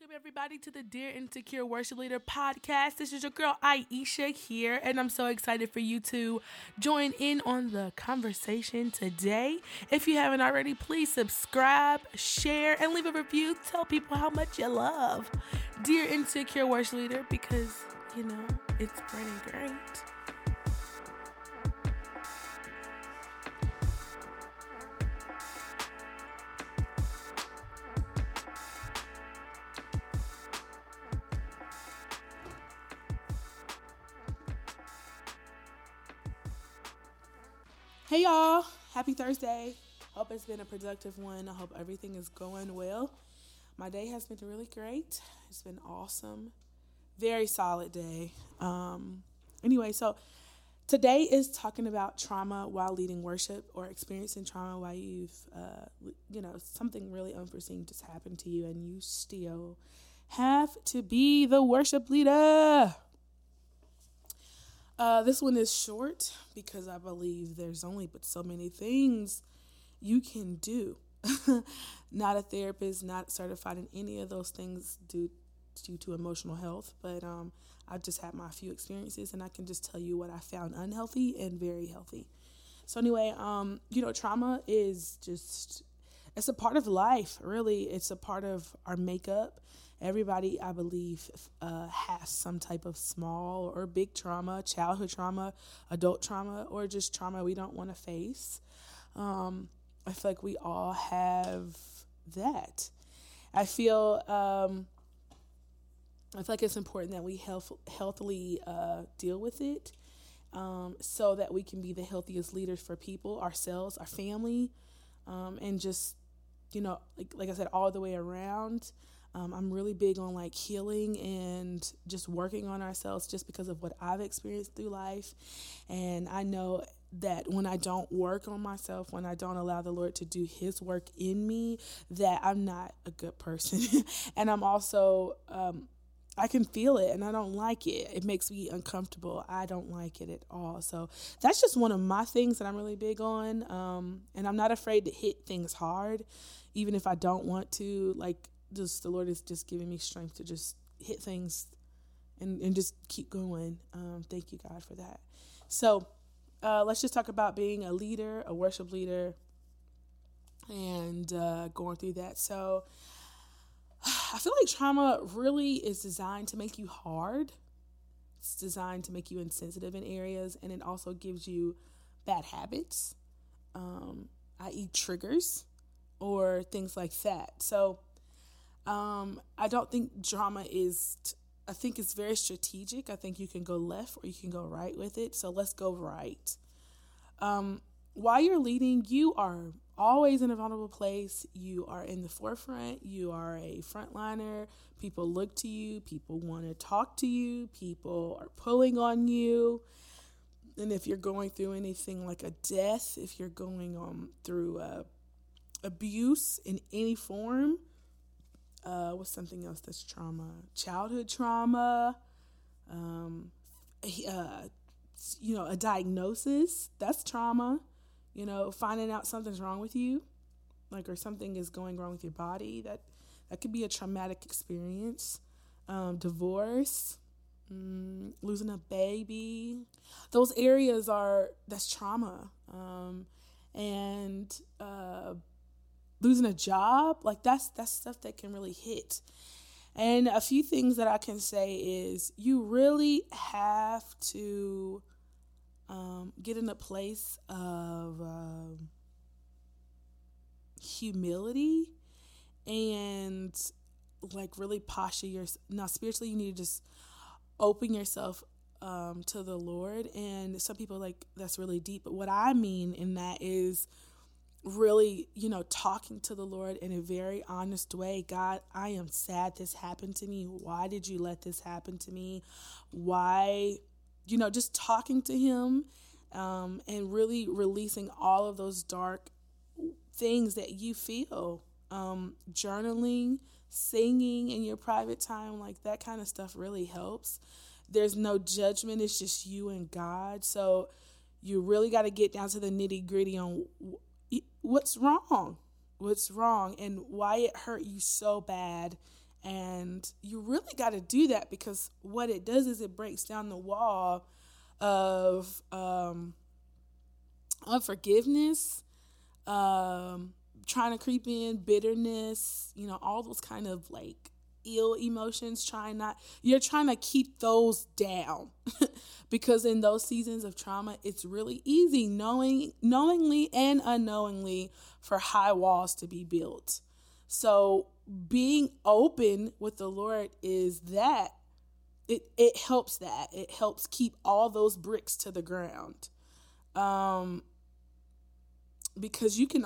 Welcome everybody to the Dear Insecure Worship Leader podcast. This is your girl Aisha here, and I'm so excited for you to join in on the conversation today. If you haven't already, please subscribe, share, and leave a review. Tell people how much you love Dear Insecure Worship Leader because, you know, it's pretty great. Hey y'all, happy Thursday. Hope it's been a productive one. I hope everything is going well. My day has been really great. It's been awesome. Very solid day. Anyway, so today is talking about trauma while leading worship, or experiencing trauma while you've, something really unforeseen just happened to you and you still have to be the worship leader. This one is short because I believe there's only but so many things you can do. Not a therapist, not certified in any of those things due to emotional health, but I've just had my few experiences and I can just tell you what I found unhealthy and very healthy. So anyway, trauma is just, it's a part of life, really. It's a part of our makeup. Everybody, I believe, has some type of small or big trauma, childhood trauma, adult trauma, or just trauma we don't want to face. I feel like we all have that. I feel like it's important that we healthily deal with it so that we can be the healthiest leaders for people, ourselves, our family, and just, like I said, all the way around. I'm really big on like healing and just working on ourselves just because of what I've experienced through life. And I know that when I don't work on myself, when I don't allow the Lord to do his work in me, that I'm not a good person. And I'm also, I can feel it and I don't like it. It makes me uncomfortable. I don't like it at all. So that's just one of my things that I'm really big on. And I'm not afraid to hit things hard, even if I don't want to, the Lord is just giving me strength to just hit things and just keep going. Thank you, God, for that. So let's just talk about being a leader, a worship leader, and going through that. So I feel like trauma really is designed to make you hard. It's designed to make you insensitive in areas, and it also gives you bad habits, i.e. triggers or things like that. So I don't think drama is, I think it's very strategic. I think you can go left or you can go right with it. So let's go right. While you're leading, you are always in a vulnerable place. You are in the forefront. You are a frontliner. People look to you. People want to talk to you. People are pulling on you. And if you're going through anything like a death, if you're going through abuse in any form, what's something else that's trauma? Childhood trauma, a diagnosis, that's trauma, finding out something's wrong with you, or something is going wrong with your body, that could be a traumatic experience, divorce, losing a baby, those areas that's trauma, and losing a job, that's stuff that can really hit. And a few things that I can say is you really have to get in a place of humility and really posture yourself. Now, spiritually, you need to just open yourself to the Lord. And some people that's really deep. But what I mean in that is really, talking to the Lord in a very honest way. God, I am sad this happened to me. Why did you let this happen to me? Why, just talking to him and really releasing all of those dark things that you feel. Journaling, singing in your private time, that kind of stuff really helps. There's no judgment. It's just you and God. So you really got to get down to the nitty gritty on what's wrong and why it hurt you so bad, and And you really got to do that, because what it does is it breaks down the wall of unforgiveness, trying to creep in, bitterness, you know, all those kind of like ill emotions. You're trying to keep those down because in those seasons of trauma, it's really easy knowingly and unknowingly for high walls to be built. So being open with the Lord is that it helps that. It helps keep all those bricks to the ground. Because you can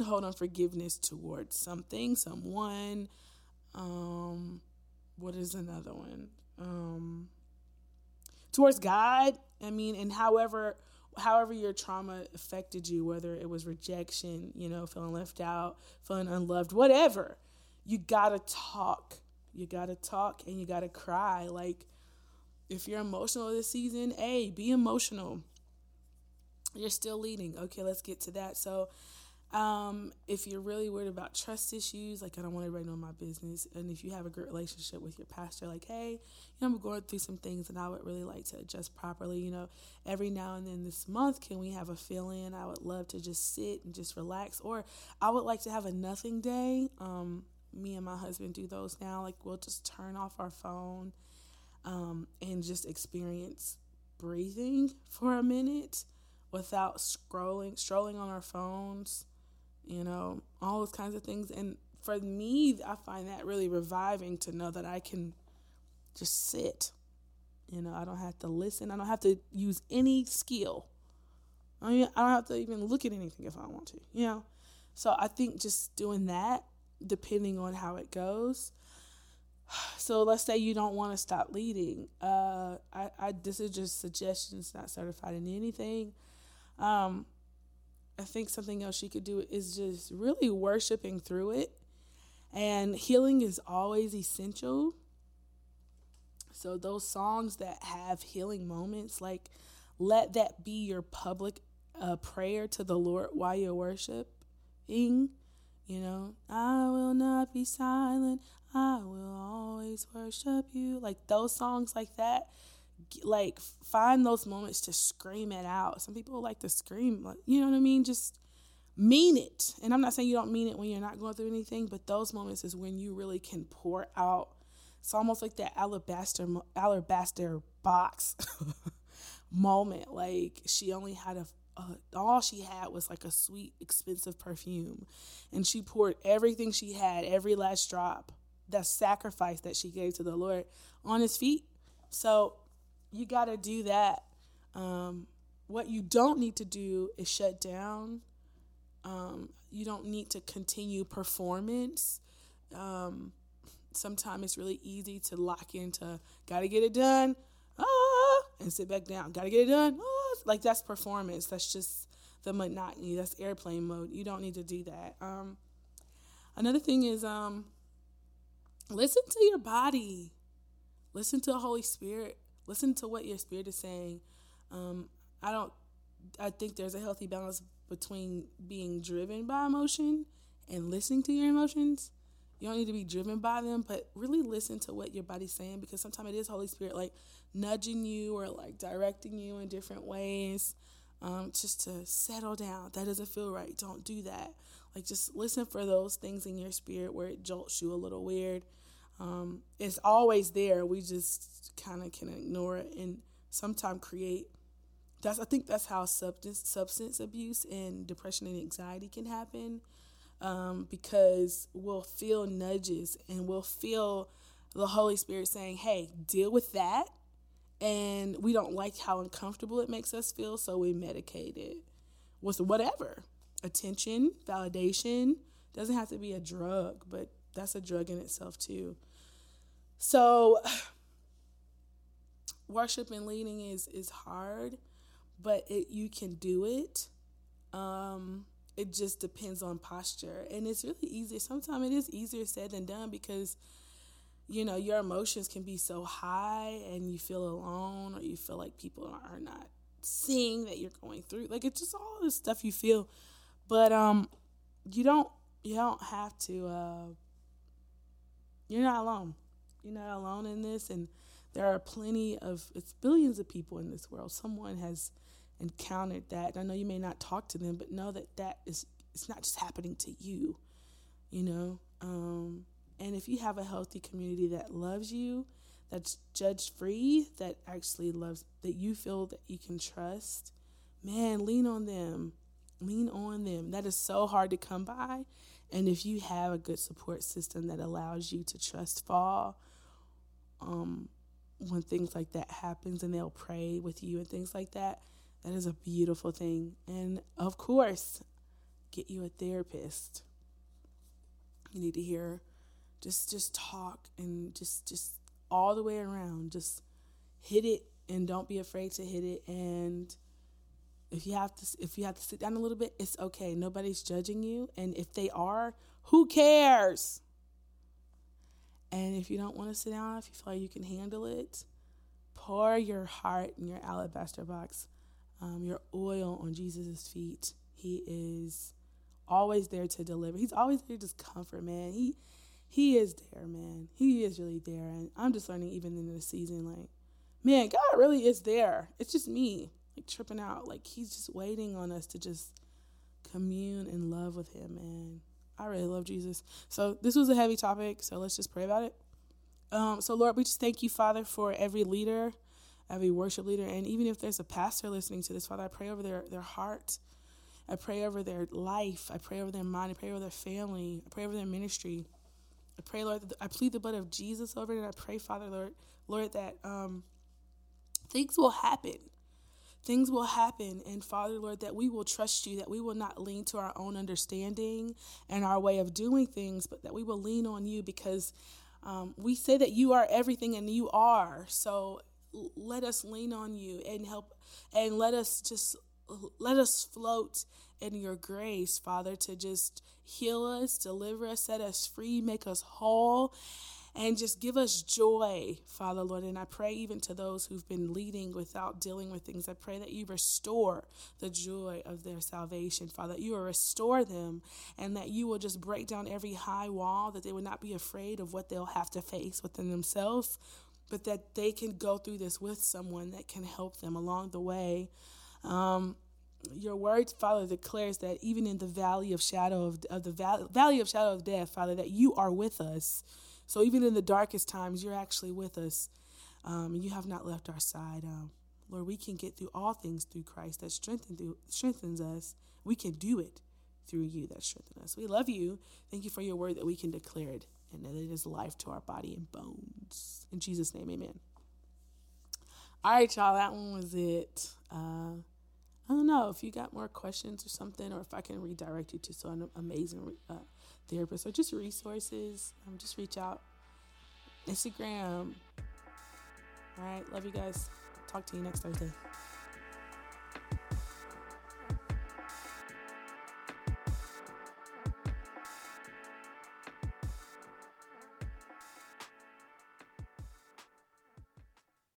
hold unforgiveness towards something, someone. What is another one? Towards God. I mean, and however your trauma affected you, whether it was rejection, you know, feeling left out, feeling unloved, whatever, you gotta talk. You gotta talk and you gotta cry. Like, if you're emotional this season, be emotional. You're still leading. Okay, let's get to that. So, if you're really worried about trust issues, like, I don't want everybody to know my business. And if you have a great relationship with your pastor, like, hey, you know, I'm going through some things and I would really like to adjust properly, you know, every now and then this month, can we have a fill-in? I would love to just sit and just relax. Or I would like to have a nothing day. Me and my husband do those now. Like, we'll just turn off our phone, and just experience breathing for a minute without strolling on our phones, you know, all those kinds of things. And for me, I find that really reviving to know that I can just sit. You know, I don't have to listen. I don't have to use any skill. I mean, I don't have to even look at anything if I want to, you know. So I think just doing that, depending on how it goes. So let's say you don't want to stop leading. This is just suggestions, not certified in anything. I think something else you could do is just really worshiping through it. And healing is always essential. So those songs that have healing moments, like, let that be your public prayer to the Lord while you're worshiping. You know, I will not be silent. I will always worship you. Like, those songs like that. Like, find those moments to scream it out. Some people like to scream, like, you know what I mean? Just mean it. And I'm not saying you don't mean it when you're not going through anything, but those moments is when you really can pour out. It's almost like that alabaster box moment. Like, she only had all she had was like a sweet, expensive perfume, and she poured everything she had, every last drop, that sacrifice that she gave to the Lord, on his feet. So you got to do that. What you don't need to do is shut down. You don't need to continue performance. Sometimes it's really easy to lock into, got to get it done, and sit back down, got to get it done, like, that's performance. That's just the monotony. That's airplane mode. You don't need to do that. Another thing is listen to your body. Listen to the Holy Spirit. Listen to what your spirit is saying. I think there's a healthy balance between being driven by emotion and listening to your emotions. You don't need to be driven by them, but really listen to what your body's saying, because sometimes it is Holy Spirit, like, nudging you or, like, directing you in different ways, just to settle down. That doesn't feel right. Don't do that. Like, just listen for those things in your spirit where it jolts you a little weird. It's always there. We just kind of can ignore it and sometimes create. I think that's how substance abuse and depression and anxiety can happen. Because we'll feel nudges and we'll feel the Holy Spirit saying, hey, deal with that. And we don't like how uncomfortable it makes us feel, so we medicate it with whatever. Attention, validation. Doesn't have to be a drug, but that's a drug in itself too. So worship and leading is hard, but you can do it. It just depends on posture. And it's really easy. Sometimes it is easier said than done, because, you know, your emotions can be so high and you feel alone, or you feel like people are not seeing that you're going through. Like, it's just all this stuff you feel. But you don't have to, you're not alone. You're not alone in this. And there are plenty of, it's billions of people in this world. Someone has encountered that. And I know you may not talk to them, but know that it's not just happening to you, you know. And if you have a healthy community that loves you, that's judge-free, that actually loves, that you feel that you can trust, man, lean on them. Lean on them. That is so hard to come by. And if you have a good support system that allows you to trust fall, when things like that happens and they'll pray with you and things like that, that is a beautiful thing. And, of course, get you a therapist. You need to hear, just talk and just all the way around. Just hit it and don't be afraid to hit it. And if you have to sit down a little bit, it's okay. Nobody's judging you. And if they are, who cares? And if you don't want to sit down, if you feel like you can handle it, pour your heart in your alabaster box, your oil on Jesus' feet. He is always there to deliver. He's always there to just comfort, man. He is there, man. He is really there. And I'm just learning even in this season, like, man, God really is there. It's just me, like, tripping out. Like, he's just waiting on us to just commune in love with him, man. I really love Jesus. So this was a heavy topic, so let's just pray about it. So, Lord, we just thank you, Father, for every leader, every worship leader. And even if there's a pastor listening to this, Father, I pray over their heart. I pray over their life. I pray over their mind. I pray over their family. I pray over their ministry. I pray, Lord, I plead the blood of Jesus over it, and I pray, Father, Lord, that things will happen. Things will happen, and Father, Lord, that we will trust you, that we will not lean to our own understanding and our way of doing things, but that we will lean on you, because we say that you are everything, and you are. So let us lean on you and help, and let us float in your grace, Father, to just heal us, deliver us, set us free, make us whole, and just give us joy, Father, Lord. And I pray even to those who've been leading without dealing with things, I pray that you restore the joy of their salvation, Father, that you will restore them, and that you will just break down every high wall, that they would not be afraid of what they'll have to face within themselves, but that they can go through this with someone that can help them along the way. Your word, Father, declares that even in the valley of shadow of the valley of shadow of death, Father, that you are with us. So even in the darkest times, you're actually with us. You have not left our side. Lord, we can get through all things through Christ that strengthens us. We can do it through you that strengthens us. We love you. Thank you for your word that we can declare it, and that it is life to our body and bones. In Jesus' name, amen. All right, y'all, that one was it. I don't know if you got more questions or something, or if I can redirect you to some amazing therapist or just resources. Just reach out. Instagram. All right. Love you guys. Talk to you next Thursday.